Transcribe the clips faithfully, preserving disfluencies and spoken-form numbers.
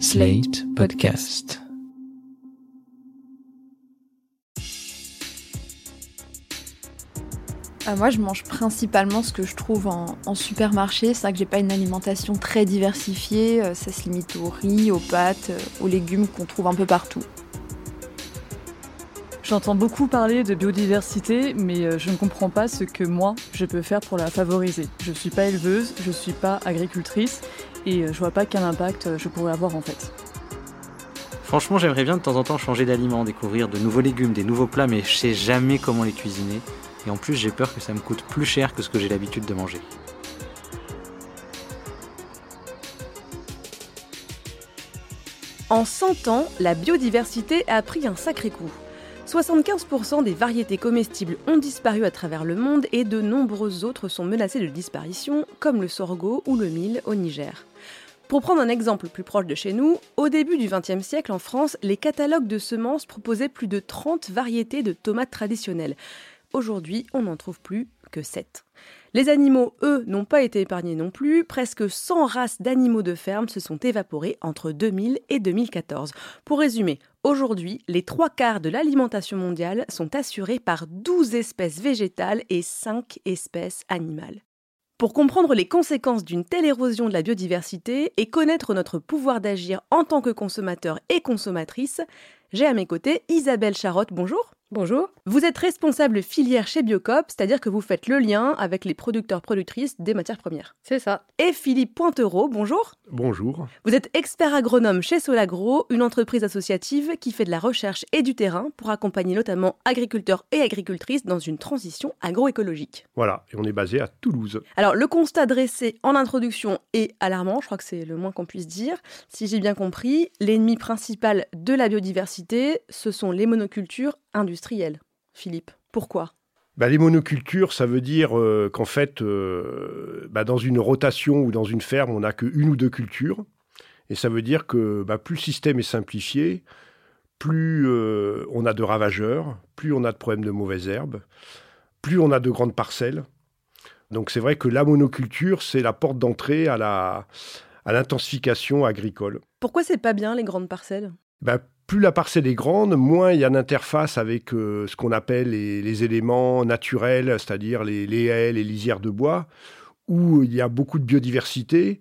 Slate Podcast. Euh, moi, je mange principalement ce que je trouve en, en supermarché. C'est vrai que j'ai pas une alimentation très diversifiée. Euh, ça se limite au riz, aux pâtes, euh, aux légumes qu'on trouve un peu partout. J'entends beaucoup parler de biodiversité, mais je ne comprends pas ce que moi, je peux faire pour la favoriser. Je ne suis pas éleveuse, je ne suis pas agricultrice, et je ne vois pas quel impact je pourrais avoir en fait. Franchement, j'aimerais bien de temps en temps changer d'aliments, découvrir de nouveaux légumes, des nouveaux plats, mais je ne sais jamais comment les cuisiner. Et en plus, j'ai peur que ça me coûte plus cher que ce que j'ai l'habitude de manger. En cent ans, la biodiversité a pris un sacré coup. soixante-quinze pour cent des variétés comestibles ont disparu à travers le monde et de nombreuses autres sont menacées de disparition, comme le sorgho ou le mil au Niger. Pour prendre un exemple plus proche de chez nous, au début du vingtième siècle en France, les catalogues de semences proposaient plus de trente variétés de tomates traditionnelles. Aujourd'hui, on n'en trouve plus que sept. Les animaux, eux, n'ont pas été épargnés non plus. Presque cent races d'animaux de ferme se sont évaporées entre deux mille et deux mille quatorze. Pour résumer, aujourd'hui, les trois quarts de l'alimentation mondiale sont assurés par douze espèces végétales et cinq espèces animales. Pour comprendre les conséquences d'une telle érosion de la biodiversité et connaître notre pouvoir d'agir en tant que consommateur et consommatrice, j'ai à mes côtés Isabelle Charlotte, bonjour. Bonjour. Vous êtes responsable filière chez Biocoop, c'est-à-dire que vous faites le lien avec les producteurs-productrices des matières premières. C'est ça. Et Philippe Pointereau, bonjour. Bonjour. Vous êtes expert agronome chez Solagro, une entreprise associative qui fait de la recherche et du terrain pour accompagner notamment agriculteurs et agricultrices dans une transition agroécologique. Voilà, et on est basé à Toulouse. Alors, le constat dressé en introduction est alarmant, je crois que c'est le moins qu'on puisse dire. Si j'ai bien compris, l'ennemi principal de la biodiversité, ce sont les monocultures industrielles. Philippe, pourquoi ? Bah, les monocultures, ça veut dire euh, qu'en fait, euh, bah, dans une rotation ou dans une ferme, on n'a qu'une ou deux cultures. Et ça veut dire que bah, plus le système est simplifié, plus euh, on a de ravageurs, plus on a de problèmes de mauvaises herbes, plus on a de grandes parcelles. Donc c'est vrai que la monoculture, c'est la porte d'entrée à, la, à l'intensification agricole. Pourquoi c'est pas bien les grandes parcelles ? Bah, plus la parcelle est grande, moins il y a d'interface avec euh, ce qu'on appelle les, les éléments naturels, c'est-à-dire les, les haies, les lisières de bois, où il y a beaucoup de biodiversité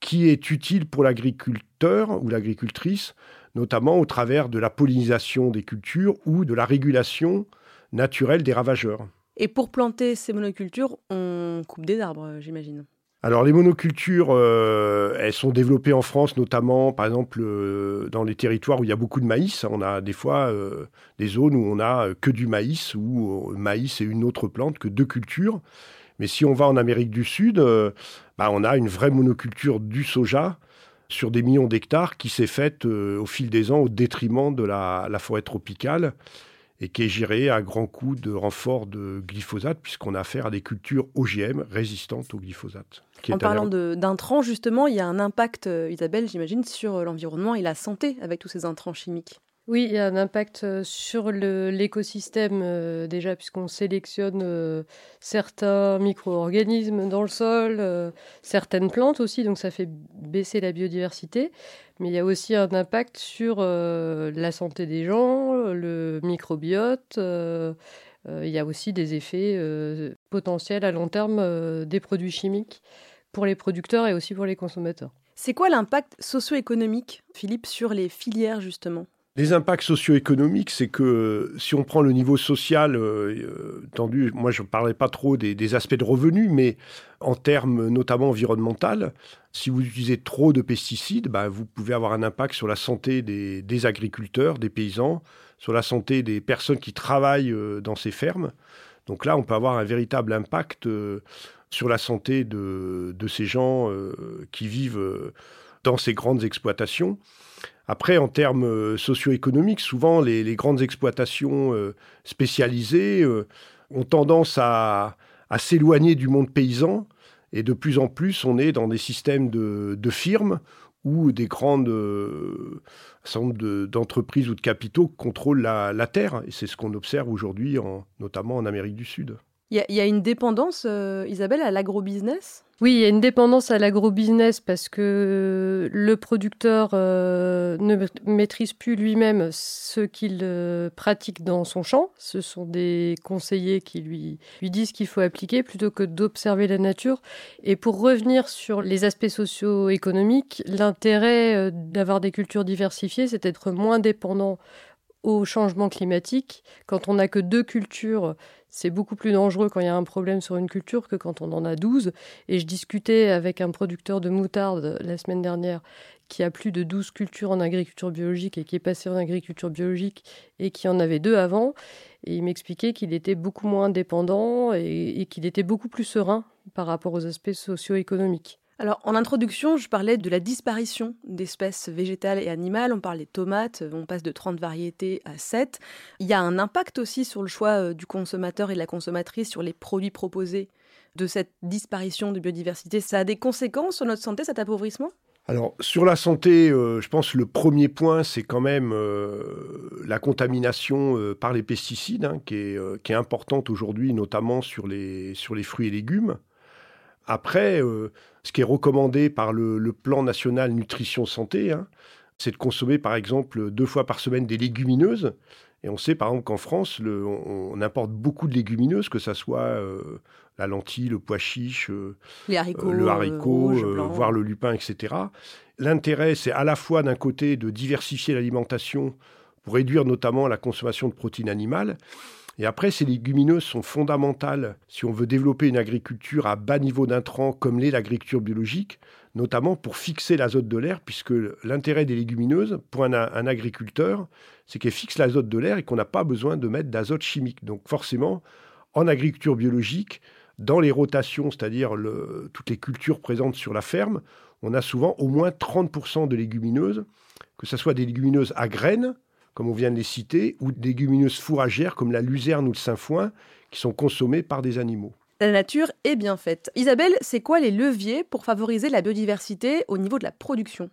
qui est utile pour l'agriculteur ou l'agricultrice, notamment au travers de la pollinisation des cultures ou de la régulation naturelle des ravageurs. Et pour planter ces monocultures, on coupe des arbres, j'imagine. Alors, les monocultures, euh, elles sont développées en France, notamment, par exemple, euh, dans les territoires où il y a beaucoup de maïs. On a des fois euh, des zones où on n'a que du maïs, ou euh, maïs et une autre plante, que deux cultures. Mais si on va en Amérique du Sud, euh, bah, on a une vraie monoculture du soja sur des millions d'hectares qui s'est faite euh, au fil des ans au détriment de la, la forêt tropicale et qui est gérée à grands coups de renfort de glyphosate, puisqu'on a affaire à des cultures O G M résistantes au glyphosate. En parlant de, d'intrants, justement, il y a un impact, Isabelle, j'imagine, sur l'environnement et la santé avec tous ces intrants chimiques. Oui, il y a un impact sur le, l'écosystème, euh, déjà, puisqu'on sélectionne euh, certains micro-organismes dans le sol, euh, certaines plantes aussi, donc ça fait baisser la biodiversité. Mais il y a aussi un impact sur euh, la santé des gens, le microbiote. Euh, euh, il y a aussi des effets euh, potentiels à long terme euh, des produits chimiques pour les producteurs et aussi pour les consommateurs. C'est quoi l'impact socio-économique, Philippe, sur les filières, justement ? Les impacts socio-économiques, c'est que si on prend le niveau social, euh, tendu, moi je ne parlerai pas trop des, des aspects de revenus, mais en termes notamment environnemental, si vous utilisez trop de pesticides, bah, vous pouvez avoir un impact sur la santé des, des agriculteurs, des paysans, sur la santé des personnes qui travaillent euh, dans ces fermes. Donc là, on peut avoir un véritable impact euh, sur la santé de, de ces gens euh, qui vivent euh, dans ces grandes exploitations. Après, en termes socio-économiques, souvent, les, les grandes exploitations euh, spécialisées euh, ont tendance à, à s'éloigner du monde paysan. Et de plus en plus, on est dans des systèmes de, de firmes où des grandes euh, de, d'entreprises ou de capitaux contrôlent la, la terre. Et c'est ce qu'on observe aujourd'hui, en, notamment en Amérique du Sud. Il y, y a une dépendance, euh, Isabelle, à l'agrobusiness ? Oui, il y a une dépendance à l'agrobusiness parce que le producteur euh, ne maîtrise plus lui-même ce qu'il euh, pratique dans son champ. Ce sont des conseillers qui lui, lui disent qu'il faut appliquer plutôt que d'observer la nature. Et pour revenir sur les aspects socio-économiques, l'intérêt euh, d'avoir des cultures diversifiées, c'est d'être moins dépendant au changement climatique. Quand on n'a que deux cultures, c'est beaucoup plus dangereux quand il y a un problème sur une culture que quand on en a douze. Et je discutais avec un producteur de moutarde la semaine dernière qui a plus de douze cultures en agriculture biologique et qui est passé en agriculture biologique et qui en avait deux avant. Et il m'expliquait qu'il était beaucoup moins dépendant et, et qu'il était beaucoup plus serein par rapport aux aspects socio-économiques. Alors, en introduction, je parlais de la disparition d'espèces végétales et animales. On parle des tomates, on passe de trente variétés à sept. Il y a un impact aussi sur le choix du consommateur et de la consommatrice, sur les produits proposés de cette disparition de biodiversité. Ça a des conséquences sur notre santé, cet appauvrissement ? Alors, sur la santé, euh, je pense que le premier point, c'est quand même euh, la contamination euh, par les pesticides, hein, qui est, euh, qui est importante aujourd'hui, notamment sur les, sur les fruits et légumes. Après, euh, ce qui est recommandé par le, le plan national nutrition santé, hein, c'est de consommer par exemple deux fois par semaine des légumineuses. Et on sait par exemple qu'en France, le, on, on importe beaucoup de légumineuses, que ça soit euh, la lentille, le pois chiche, euh, les haricots, euh, le haricot, rouge, euh, voire le lupin, et cetera. L'intérêt, c'est à la fois d'un côté de diversifier l'alimentation pour réduire notamment la consommation de protéines animales. Et après, ces légumineuses sont fondamentales si on veut développer une agriculture à bas niveau d'intrants comme l'est l'agriculture biologique, notamment pour fixer l'azote de l'air, puisque l'intérêt des légumineuses pour un, un agriculteur, c'est qu'elles fixent l'azote de l'air et qu'on n'a pas besoin de mettre d'azote chimique. Donc forcément, en agriculture biologique, dans les rotations, c'est-à-dire le, toutes les cultures présentes sur la ferme, on a souvent au moins trente pour cent de légumineuses, que ce soit des légumineuses à graines, comme on vient de les citer, ou des légumineuses fourragères comme la luzerne ou le sainfoin, qui sont consommées par des animaux. La nature est bien faite. Isabelle, c'est quoi les leviers pour favoriser la biodiversité au niveau de la production ?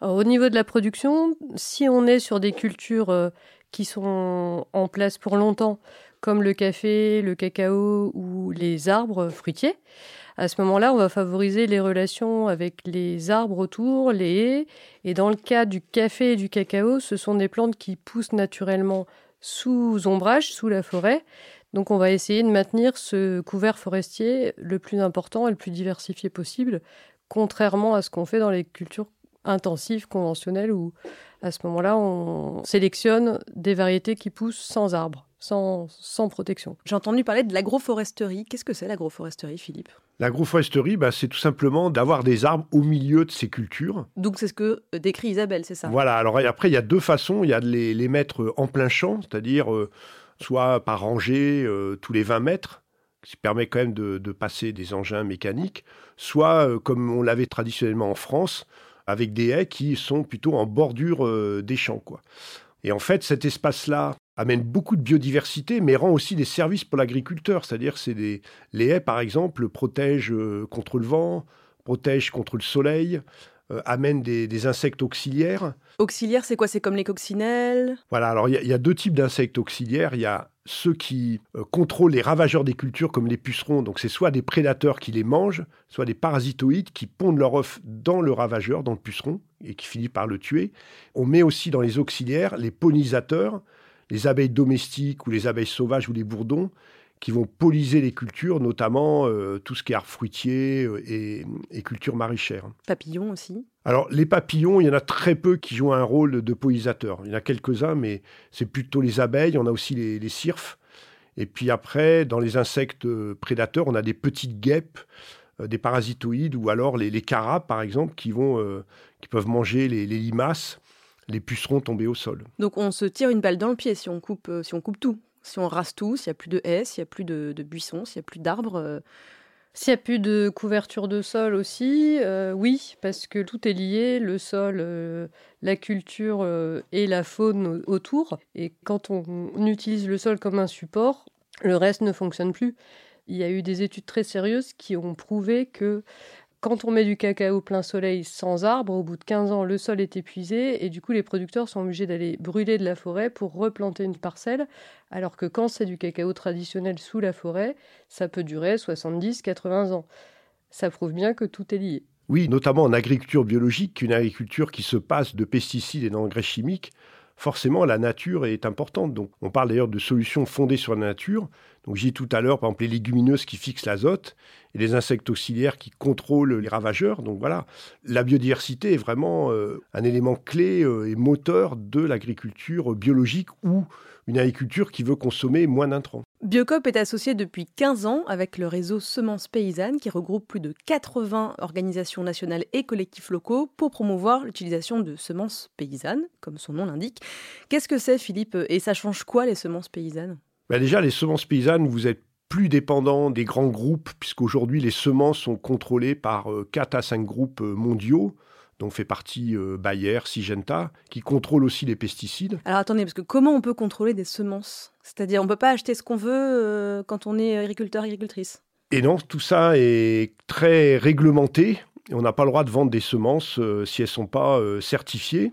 Alors, au niveau de la production, si on est sur des cultures qui sont en place pour longtemps, comme le café, le cacao ou les arbres fruitiers, à ce moment-là, on va favoriser les relations avec les arbres autour, les haies. Et dans le cas du café et du cacao, ce sont des plantes qui poussent naturellement sous ombrage, sous la forêt. Donc on va essayer de maintenir ce couvert forestier le plus important et le plus diversifié possible, contrairement à ce qu'on fait dans les cultures intensives, conventionnelles, où à ce moment-là, on sélectionne des variétés qui poussent sans arbres, sans, sans protection. J'ai entendu parler de l'agroforesterie. Qu'est-ce que c'est l'agroforesterie, Philippe ? L'agroforesterie, bah, c'est tout simplement d'avoir des arbres au milieu de ces cultures. Donc c'est ce que décrit Isabelle, c'est ça ? Voilà, alors après, il y a deux façons. Il y a de les, les mettre en plein champ, c'est-à-dire euh, soit par rangée euh, tous les vingt mètres, ce qui permet quand même de, de passer des engins mécaniques, soit, euh, comme on l'avait traditionnellement en France, avec des haies qui sont plutôt en bordure euh, des champs, quoi. Et en fait, cet espace-là amène beaucoup de biodiversité, mais rend aussi des services pour l'agriculteur. C'est-à-dire c'est des... les haies, par exemple, protègent euh, contre le vent, protègent contre le soleil, euh, amènent des, des insectes auxiliaires. Auxiliaires, c'est quoi ? C'est comme les coccinelles ? Voilà, alors il y, y a deux types d'insectes auxiliaires. Il y a ceux qui euh, contrôlent les ravageurs des cultures, comme les pucerons. Donc c'est soit des prédateurs qui les mangent, soit des parasitoïdes qui pondent leur œuf dans le ravageur, dans le puceron, et qui finit par le tuer. On met aussi dans les auxiliaires les pollinisateurs, les abeilles domestiques ou les abeilles sauvages ou les bourdons qui vont polliniser les cultures, notamment euh, tout ce qui est arbres fruitiers et, et cultures maraîchères. Papillons aussi ? Alors, les papillons, il y en a très peu qui jouent un rôle de pollinisateurs. Il y en a quelques-uns, mais c'est plutôt les abeilles. On a aussi les, les cirfes. Et puis après, dans les insectes prédateurs, on a des petites guêpes, euh, des parasitoïdes ou alors les, les carapes, par exemple, qui, vont, euh, qui peuvent manger les, les limaces. Les pucerons tombés au sol. Donc on se tire une balle dans le pied si on coupe, si on coupe tout. Si on rase tout, s'il n'y a plus de haies, s'il n'y a plus de, de buissons, s'il n'y a plus d'arbres. Euh... S'il n'y a plus de couverture de sol aussi, euh, oui, parce que tout est lié, le sol, euh, la culture euh, et la faune autour. Et quand on, on utilise le sol comme un support, le reste ne fonctionne plus. Il y a eu des études très sérieuses qui ont prouvé que Quand on met du cacao plein soleil sans arbre, au bout de quinze ans, le sol est épuisé et du coup, les producteurs sont obligés d'aller brûler de la forêt pour replanter une parcelle, alors que quand c'est du cacao traditionnel sous la forêt, ça peut durer soixante-dix à quatre-vingts ans. Ça prouve bien que tout est lié. Oui, notamment en agriculture biologique, une agriculture qui se passe de pesticides et d'engrais chimiques, forcément, la nature est importante. Donc, on parle d'ailleurs de solutions fondées sur la nature. Donc, j'ai dit tout à l'heure, par exemple, les légumineuses qui fixent l'azote et les insectes auxiliaires qui contrôlent les ravageurs. Donc, voilà, la biodiversité est vraiment euh, un élément clé euh, et moteur de l'agriculture biologique ou une agriculture qui veut consommer moins d'intrants. Biocoop est associé depuis quinze ans avec le réseau Semences Paysannes qui regroupe plus de quatre-vingts organisations nationales et collectifs locaux pour promouvoir l'utilisation de semences paysannes, comme son nom l'indique. Qu'est-ce que c'est, Philippe, et ça change quoi les semences paysannes ? Ben déjà, les semences paysannes, vous êtes plus dépendant des grands groupes, puisqu'aujourd'hui les semences sont contrôlées par quatre à cinq groupes mondiaux, dont fait partie euh, Bayer, Syngenta, qui contrôle aussi les pesticides. Alors attendez, parce que comment on peut contrôler des semences ? C'est-à-dire on ne peut pas acheter ce qu'on veut euh, quand on est agriculteur, agricultrice ? Et non, tout ça est très réglementé. On n'a pas le droit de vendre des semences euh, si elles ne sont pas euh, certifiées.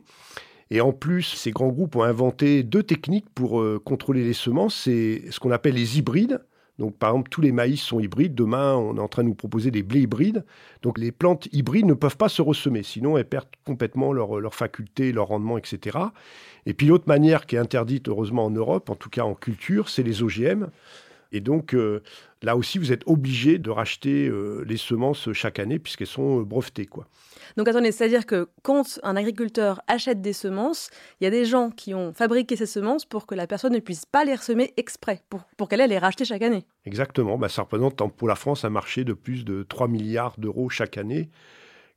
Et en plus, ces grands groupes ont inventé deux techniques pour euh, contrôler les semences. C'est ce qu'on appelle les hybrides. Donc, par exemple, tous les maïs sont hybrides. Demain, on est en train de nous proposer des blés hybrides. Donc, les plantes hybrides ne peuvent pas se ressemer. Sinon, elles perdent complètement leurs leur facultés, leur rendement, et cetera. Et puis, l'autre manière qui est interdite, heureusement, en Europe, en tout cas en culture, c'est les O G M. Et donc, euh, là aussi, vous êtes obligé de racheter euh, les semences chaque année puisqu'elles sont euh, brevetées, quoi. Donc, attendez, c'est-à-dire que quand un agriculteur achète des semences, il y a des gens qui ont fabriqué ces semences pour que la personne ne puisse pas les ressemer exprès, pour, pour qu'elle aille les racheter chaque année. Exactement. Bah, ça représente pour la France un marché de plus de trois milliards d'euros chaque année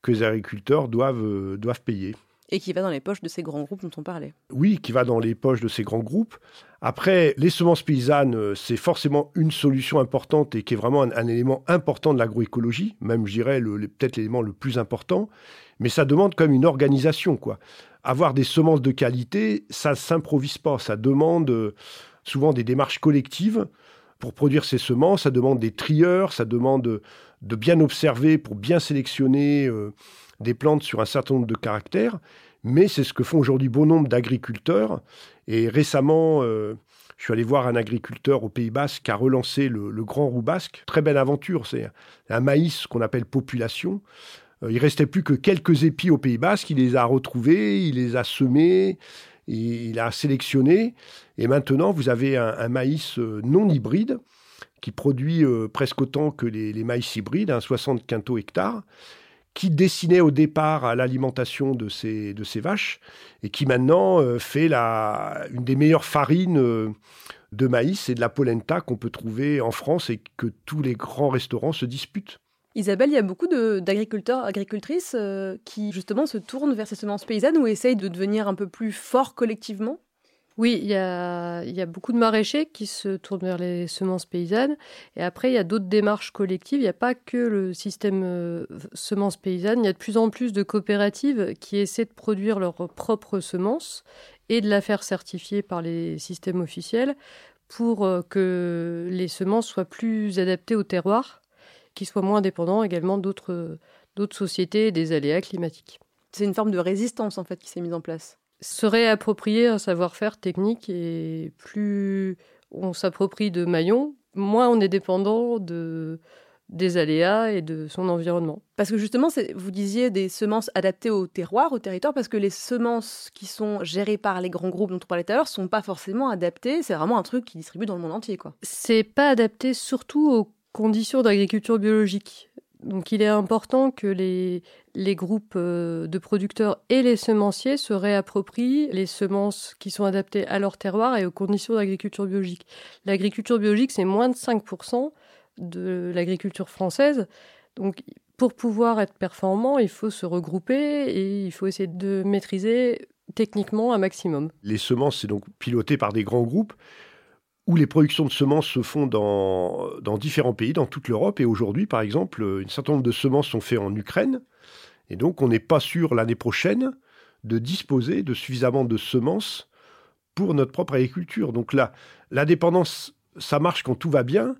que les agriculteurs doivent, euh, doivent payer. Et qui va dans les poches de ces grands groupes dont on parlait. Oui, qui va dans les poches de ces grands groupes. Après, les semences paysannes, c'est forcément une solution importante et qui est vraiment un, un élément important de l'agroécologie, même, je dirais, le, le, peut-être l'élément le plus important. Mais ça demande quand même une organisation, quoi. Avoir des semences de qualité, ça ne s'improvise pas. Ça demande souvent des démarches collectives. Pour produire ces semences, ça demande des trieurs, ça demande de bien observer pour bien sélectionner euh, des plantes sur un certain nombre de caractères. Mais c'est ce que font aujourd'hui bon nombre d'agriculteurs. Et récemment, euh, je suis allé voir un agriculteur au Pays Basque qui a relancé le, le Grand Roux Basque. Très belle aventure, c'est un maïs qu'on appelle population. Euh, il ne restait plus que quelques épis au Pays Basque. Il les a retrouvés, il les a semés, il, il a sélectionné. Et maintenant, vous avez un, un maïs non hybride qui produit euh, presque autant que les, les maïs hybrides, hein, soixante quintaux hectares, qui destinait au départ à l'alimentation de ces, de ces vaches et qui maintenant euh, fait la, une des meilleures farines euh, de maïs et de la polenta qu'on peut trouver en France et que tous les grands restaurants se disputent. Isabelle, il y a beaucoup de, d'agriculteurs, agricultrices euh, qui justement se tournent vers ces semences paysannes ou essayent de devenir un peu plus forts collectivement ? Oui, il y a, il y a beaucoup de maraîchers qui se tournent vers les semences paysannes. Et après, il y a d'autres démarches collectives. Il n'y a pas que le système euh, semences paysannes. Il y a de plus en plus de coopératives qui essaient de produire leurs propres semences et de la faire certifier par les systèmes officiels pour euh, que les semences soient plus adaptées au terroir, qu'ils soient moins dépendants également d'autres, d'autres sociétés et des aléas climatiques. C'est une forme de résistance en fait qui s'est mise en place. Se réapproprier un savoir-faire technique et plus on s'approprie de maillons, moins on est dépendant de, des aléas et de son environnement. Parce que justement, c'est, vous disiez des semences adaptées au terroir, au territoire, parce que les semences qui sont gérées par les grands groupes dont on parlait tout à l'heure ne sont pas forcément adaptées. C'est vraiment un truc qui distribue dans le monde entier, quoi. C'est pas adapté surtout aux conditions d'agriculture biologique. Donc il est important que les, les groupes de producteurs et les semenciers se réapproprient les semences qui sont adaptées à leur terroir et aux conditions d'agriculture biologique. L'agriculture biologique, c'est moins de cinq pour cent de l'agriculture française. Donc pour pouvoir être performant, il faut se regrouper et il faut essayer de maîtriser techniquement un maximum. Les semences, c'est donc piloté par des grands groupes où les productions de semences se font dans, dans différents pays, dans toute l'Europe. Et aujourd'hui, par exemple, un certain nombre de semences sont faites en Ukraine. Et donc, on n'est pas sûr l'année prochaine de disposer de suffisamment de semences pour notre propre agriculture. Donc là, la dépendance, ça marche quand tout va bien,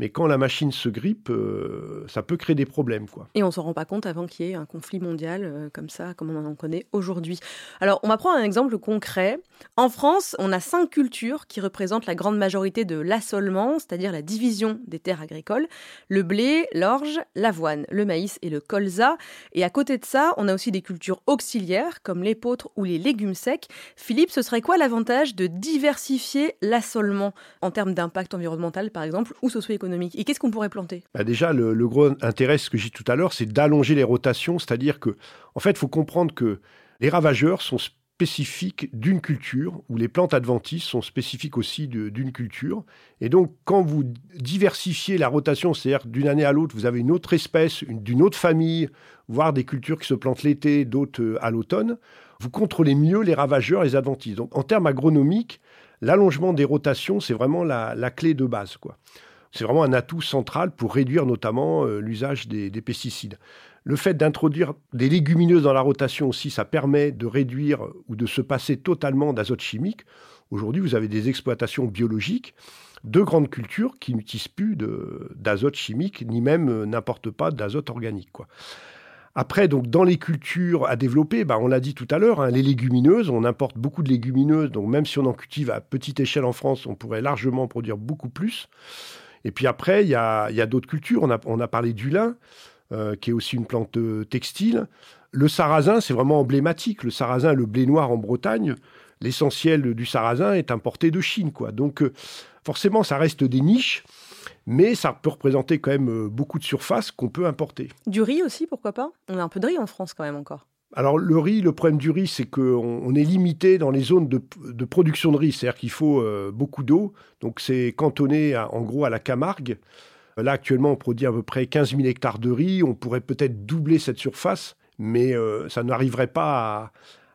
Mais quand la machine se grippe, euh, ça peut créer des problèmes, quoi. Et on ne s'en rend pas compte avant qu'il y ait un conflit mondial euh, comme ça, comme on en connaît aujourd'hui. Alors, on va prendre un exemple concret. En France, on a cinq cultures qui représentent la grande majorité de l'assolement, c'est-à-dire la division des terres agricoles. Le blé, l'orge, l'avoine, le maïs et le colza. Et à côté de ça, on a aussi des cultures auxiliaires, comme l'épeautre ou les légumes secs. Philippe, ce serait quoi l'avantage de diversifier l'assolement en termes d'impact environnemental, par exemple, ou socio-économique? Et qu'est-ce qu'on pourrait planter? bah Déjà, le, le gros intérêt, ce que j'ai dit tout à l'heure, c'est d'allonger les rotations. C'est-à-dire que, en fait, il faut comprendre que les ravageurs sont spécifiques d'une culture, ou les plantes adventices sont spécifiques aussi de, d'une culture. Et donc, quand vous diversifiez la rotation, c'est-à-dire d'une année à l'autre, vous avez une autre espèce, une, d'une autre famille, voire des cultures qui se plantent l'été, d'autres à l'automne, vous contrôlez mieux les ravageurs et les adventices. Donc, en termes agronomiques, l'allongement des rotations, c'est vraiment la, la clé de base, quoi. C'est vraiment un atout central pour réduire notamment euh, l'usage des, des pesticides. Le fait d'introduire des légumineuses dans la rotation aussi, ça permet de réduire ou de se passer totalement d'azote chimique. Aujourd'hui, vous avez des exploitations biologiques de grandes cultures qui n'utilisent plus de, d'azote chimique, ni même euh, n'apportent pas d'azote organique, quoi. Après, donc, dans les cultures à développer, bah, on l'a dit tout à l'heure, hein, les légumineuses, on importe beaucoup de légumineuses, donc même si on en cultive à petite échelle en France, on pourrait largement produire beaucoup plus. Et puis après, il y a, y a d'autres cultures. On a, on a parlé du lin, euh, qui est aussi une plante textile. Le sarrasin, c'est vraiment emblématique. Le sarrasin, le blé noir en Bretagne, l'essentiel du sarrasin est importé de Chine, quoi. Donc euh, forcément, ça reste des niches, mais ça peut représenter quand même beaucoup de surface qu'on peut importer. Du riz aussi, pourquoi pas? On a un peu de riz en France quand même encore. Alors le riz, le problème du riz, c'est qu'on est limité dans les zones de, de production de riz, c'est-à-dire qu'il faut euh, beaucoup d'eau, donc c'est cantonné à, en gros à la Camargue. Là actuellement on produit à peu près quinze mille hectares de riz, on pourrait peut-être doubler cette surface, mais euh, ça n'arriverait pas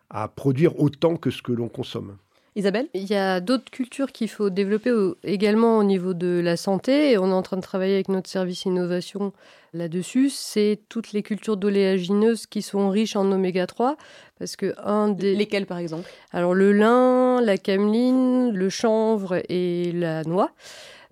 à, à produire autant que ce que l'on consomme. Isabelle? Il y a d'autres cultures qu'il faut développer également au niveau de la santé. Et on est en train de travailler avec notre service innovation là-dessus. C'est toutes les cultures d'oléagineuses qui sont riches en oméga trois. Parce que un des... Lesquelles, par exemple? Alors, le lin, la cameline, le chanvre et la noix.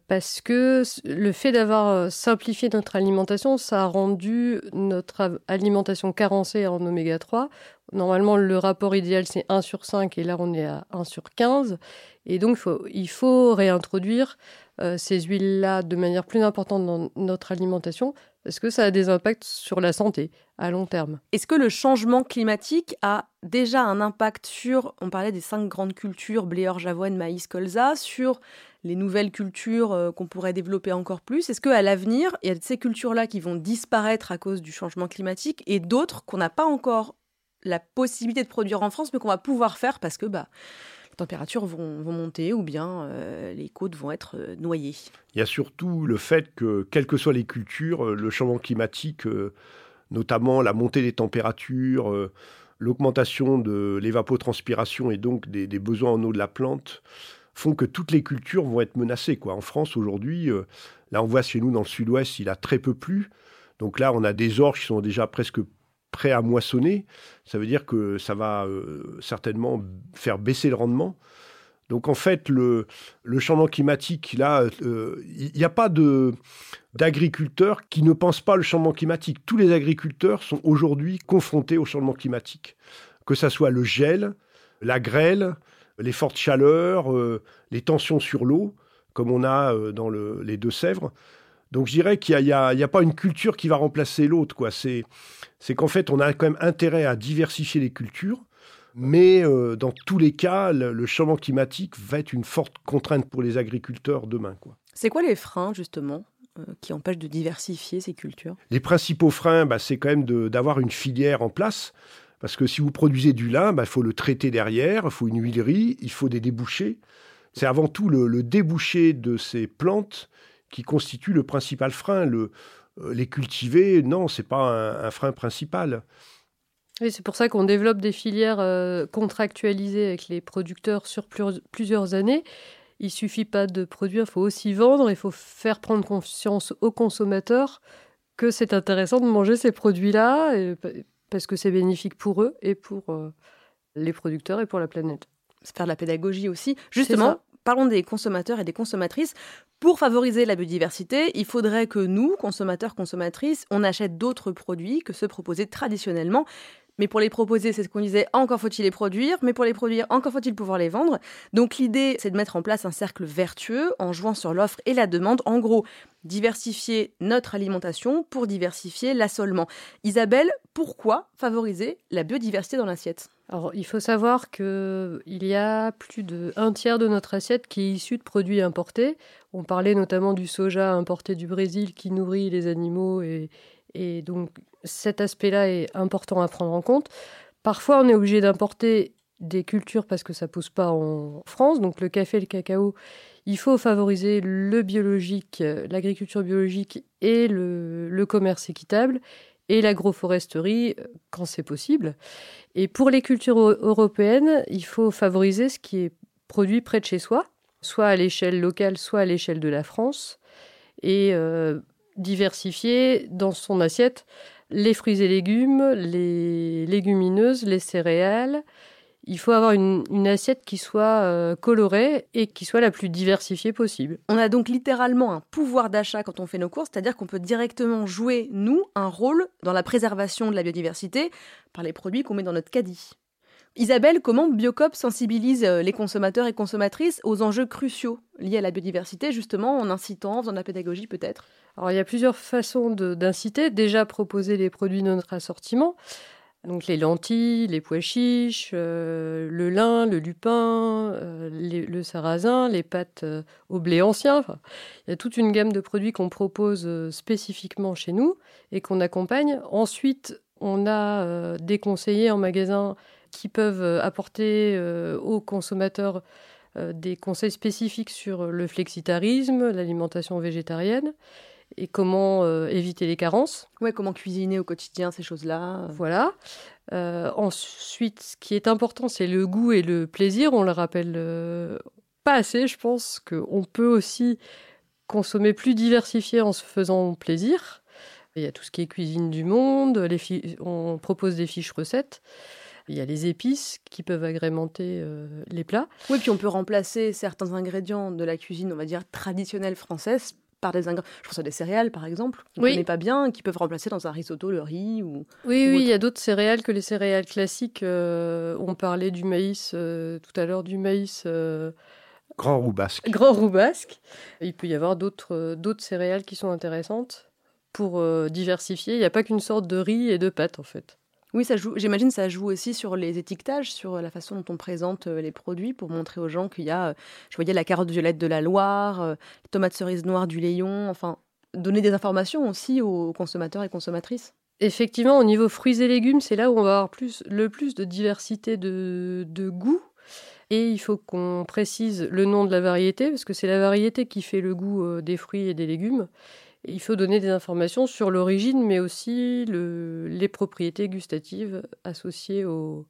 Parce que le fait d'avoir simplifié notre alimentation, ça a rendu notre alimentation carencée en oméga trois. Normalement, le rapport idéal, c'est un sur cinq et là, on est à un sur quinze. Et donc, il faut, il faut réintroduire euh, ces huiles-là de manière plus importante dans notre alimentation parce que ça a des impacts sur la santé à long terme. Est-ce que le changement climatique a déjà un impact sur, on parlait des cinq grandes cultures, blé, orge, avoine, maïs, colza, sur les nouvelles cultures euh, qu'on pourrait développer encore plus? Est-ce qu'à l'avenir, il y a ces cultures-là qui vont disparaître à cause du changement climatique et d'autres qu'on n'a pas encore la possibilité de produire en France, mais qu'on va pouvoir faire parce que bah, les températures vont, vont monter ou bien euh, les côtes vont être euh, noyées. Il y a surtout le fait que, quelles que soient les cultures, euh, le changement climatique, euh, notamment la montée des températures, euh, l'augmentation de l'évapotranspiration et donc des, des besoins en eau de la plante, font que toutes les cultures vont être menacées, quoi. En France, aujourd'hui, euh, là, on voit chez nous, dans le sud-ouest, il a très peu plu. Donc là, on a des orges qui sont déjà presque prêt à moissonner, ça veut dire que ça va euh, certainement faire baisser le rendement. Donc en fait, le, le changement climatique, là, il euh, n'y a pas de, d'agriculteurs qui ne pensent pas le changement climatique. Tous les agriculteurs sont aujourd'hui confrontés au changement climatique, que ça soit le gel, la grêle, les fortes chaleurs, euh, les tensions sur l'eau, comme on a euh, dans le, les Deux-Sèvres. Donc je dirais qu'il n'y a, a, a pas une culture qui va remplacer l'autre, quoi. C'est, c'est qu'en fait, on a quand même intérêt à diversifier les cultures, mais euh, dans tous les cas, le, le changement climatique va être une forte contrainte pour les agriculteurs demain, quoi. C'est quoi les freins, justement, euh, qui empêchent de diversifier ces cultures? Les principaux freins, bah, c'est quand même de, d'avoir une filière en place, parce que si vous produisez du lin, bah, faut le traiter derrière, il faut une huilerie, il faut des débouchés. C'est avant tout le, le débouché de ces plantes qui constitue le principal frein. Le, euh, les cultiver, non, ce n'est pas un, un frein principal. Oui, c'est pour ça qu'on développe des filières euh, contractualisées avec les producteurs sur plus, plusieurs années. Il ne suffit pas de produire, il faut aussi vendre, il faut faire prendre conscience aux consommateurs que c'est intéressant de manger ces produits-là, et, parce que c'est bénéfique pour eux et pour euh, les producteurs et pour la planète. C'est faire de la pédagogie aussi. Justement, parlons des consommateurs et des consommatrices. Pour favoriser la biodiversité, il faudrait que nous, consommateurs, consommatrices, on achète d'autres produits que ceux proposés traditionnellement. Mais pour les proposer, c'est ce qu'on disait, encore faut-il les produire. Mais pour les produire, encore faut-il pouvoir les vendre. Donc l'idée, c'est de mettre en place un cercle vertueux en jouant sur l'offre et la demande. En gros, diversifier notre alimentation pour diversifier l'assolement. Isabelle, pourquoi favoriser la biodiversité dans l'assiette ? Alors, il faut savoir qu'il y a plus d'un tiers de notre assiette qui est issue de produits importés. On parlait notamment du soja importé du Brésil qui nourrit les animaux et, et donc cet aspect-là est important à prendre en compte. Parfois, on est obligé d'importer des cultures parce que ça ne pousse pas en France, donc le café et le cacao. Il faut favoriser le biologique, l'agriculture biologique et le, le commerce équitable et l'agroforesterie quand c'est possible. Et pour les cultures européennes, il faut favoriser ce qui est produit près de chez soi, soit à l'échelle locale, soit à l'échelle de la France, et euh, diversifier dans son assiette les fruits et légumes, les légumineuses, les céréales. Il faut avoir une, une assiette qui soit colorée et qui soit la plus diversifiée possible. On a donc littéralement un pouvoir d'achat quand on fait nos courses, c'est-à-dire qu'on peut directement jouer, nous, un rôle dans la préservation de la biodiversité par les produits qu'on met dans notre caddie. Isabelle, comment Biocoop sensibilise les consommateurs et consommatrices aux enjeux cruciaux liés à la biodiversité, justement en incitant, en faisant de la pédagogie peut-être ? Alors, il y a plusieurs façons de, d'inciter. Déjà, proposer les produits de notre assortiment. Donc les lentilles, les pois chiches, euh, le lin, le lupin, euh, les, le sarrasin, les pâtes euh, au blé ancien. Enfin, il y a toute une gamme de produits qu'on propose euh, spécifiquement chez nous et qu'on accompagne. Ensuite, on a euh, des conseillers en magasin qui peuvent euh, apporter euh, aux consommateurs euh, des conseils spécifiques sur le flexitarisme, l'alimentation végétarienne. Et comment euh, éviter les carences. Ouais, comment cuisiner au quotidien, ces choses-là. Voilà. Euh, ensuite, ce qui est important, c'est le goût et le plaisir. On le rappelle euh, pas assez, je pense, qu'on peut aussi consommer plus diversifié en se faisant plaisir. Il y a tout ce qui est cuisine du monde, les fi- on propose des fiches recettes. Il y a les épices qui peuvent agrémenter euh, les plats. Oui, puis on peut remplacer certains ingrédients de la cuisine, on va dire, traditionnelle française, par des ingrédients, je pense à des céréales par exemple, qu'on ne oui. connaît pas bien, qui peuvent remplacer dans un risotto le riz ou... Oui, ou oui, il y a d'autres céréales que les céréales classiques. Euh, on parlait du maïs, euh, tout à l'heure du maïs... Euh, Grand Roux Basque. Grand Roux Basque. Il peut y avoir d'autres, euh, d'autres céréales qui sont intéressantes pour euh, diversifier. Il n'y a pas qu'une sorte de riz et de pâtes en fait. Oui, ça joue, j'imagine que ça joue aussi sur les étiquetages, sur la façon dont on présente les produits pour montrer aux gens qu'il y a, je voyais, la carotte violette de la Loire, les tomates cerises noires du Layon, enfin, donner des informations aussi aux consommateurs et consommatrices. Effectivement, au niveau fruits et légumes, c'est là où on va avoir plus, le plus de diversité de, de goût. Et il faut qu'on précise le nom de la variété, parce que c'est la variété qui fait le goût des fruits et des légumes. Il faut donner des informations sur l'origine, mais aussi le, les propriétés gustatives associées aux,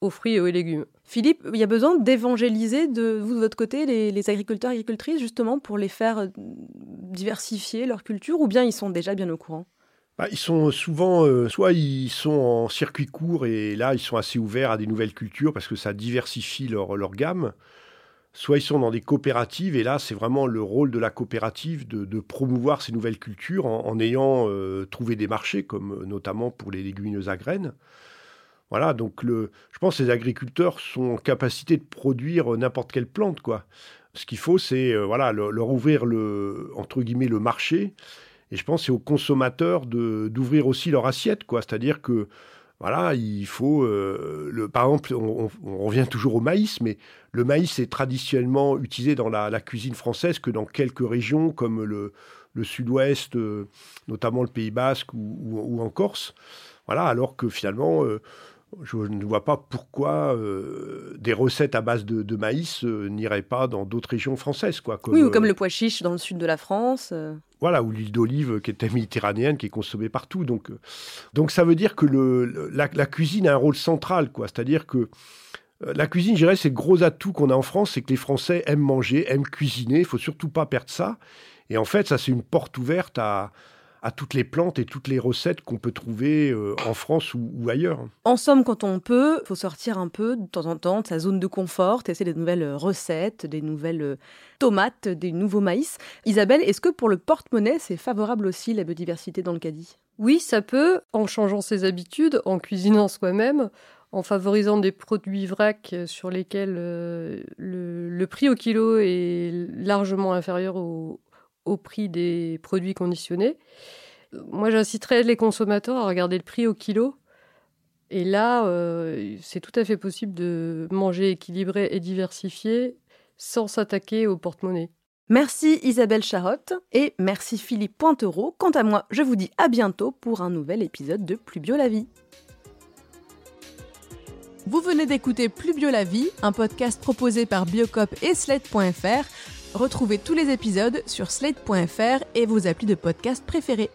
aux fruits et aux légumes. Philippe, il y a besoin d'évangéliser de, vous, de votre côté les, les agriculteurs et agricultrices, justement, pour les faire diversifier leur culture, ou bien ils sont déjà bien au courant ? Bah, ils sont souvent, euh, soit ils sont en circuit court, et là, ils sont assez ouverts à des nouvelles cultures, parce que ça diversifie leur, leur gamme. Soit ils sont dans des coopératives, et là, c'est vraiment le rôle de la coopérative de, de promouvoir ces nouvelles cultures en, en ayant euh, trouvé des marchés, comme notamment pour les légumineuses à graines. Voilà, donc le, je pense que les agriculteurs sont en capacité de produire n'importe quelle plante, quoi. Ce qu'il faut, c'est euh, voilà, le, leur ouvrir, le, entre guillemets, le marché. Et je pense que c'est aux consommateurs de, d'ouvrir aussi leur assiette, quoi. C'est-à-dire que, voilà, il faut... Euh, le, par exemple, on, on, on revient toujours au maïs, mais le maïs est traditionnellement utilisé dans la, la cuisine française que dans quelques régions, comme le, le sud-ouest, euh, notamment le Pays Basque ou, ou, ou en Corse. Voilà, alors que finalement, euh, je ne vois pas pourquoi euh, des recettes à base de, de maïs euh, n'iraient pas dans d'autres régions françaises, quoi, comme, oui, ou comme euh, le pois chiche dans le sud de la France. Euh... Voilà, ou l'huile d'olive qui est méditerranéenne, qui est consommée partout. Donc, donc ça veut dire que le, la, la cuisine a un rôle central, quoi. C'est-à-dire que euh, la cuisine, je dirais, c'est le gros atout qu'on a en France, c'est que les Français aiment manger, aiment cuisiner. Il ne faut surtout pas perdre ça. Et en fait, ça, c'est une porte ouverte à... à toutes les plantes et toutes les recettes qu'on peut trouver euh, en France ou, ou ailleurs. En somme, quand on peut, il faut sortir un peu de temps en temps de sa zone de confort, essayer des nouvelles recettes, des nouvelles tomates, des nouveaux maïs. Isabelle, est-ce que pour le porte-monnaie, c'est favorable aussi la biodiversité dans le caddie ? Oui, ça peut, en changeant ses habitudes, en cuisinant soi-même, en favorisant des produits vrac sur lesquels euh, le, le prix au kilo est largement inférieur au, au prix des produits conditionnés. Moi, j'inciterais les consommateurs à regarder le prix au kilo. Et là, euh, c'est tout à fait possible de manger équilibré et diversifié sans s'attaquer au porte-monnaie. Merci Isabelle Charlotte et merci Philippe Pointereau. Quant à moi, je vous dis à bientôt pour un nouvel épisode de Plus Bio La Vie. Vous venez d'écouter Plus Bio La Vie, un podcast proposé par Biocoop et slate point f r. Retrouvez tous les épisodes sur slate point f r et vos applis de podcast préférés.